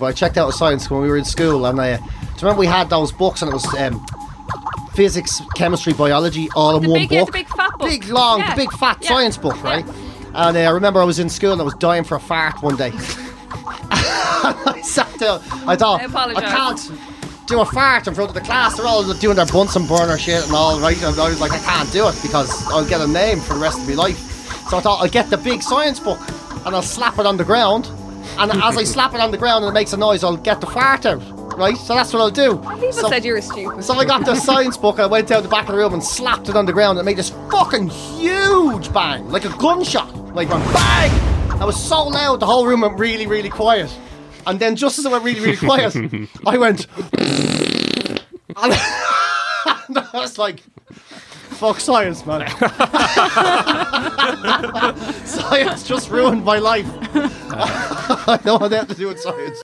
But I checked out the science when we were in school, and do you remember we had those books, and it was physics, chemistry, biology, all in one book? The big fat book. Big, long, yeah. The big fat science book, right? Yeah. And I remember I was in school and I was dying for a fart one day. I sat down, I thought, I can't do a fart in front of the class. They're all doing their Bunsen burner shit and all, right? And I was like, I can't do it because I'll get a name for the rest of my life. So I thought, I'll get the big science book and I'll slap it on the ground. And as I slap it on the ground and it makes a noise, I'll get the fart out, right? So that's what I'll do. People said you were stupid. So I got the science book and I went down the back of the room and slapped it on the ground and it made this fucking huge bang, like a gunshot. Like a bang! That was so loud, the whole room went really, really quiet. And then just as it went really, really quiet, I went... and I was like, fuck science, man. Science just ruined my life. I know what they have to do with science.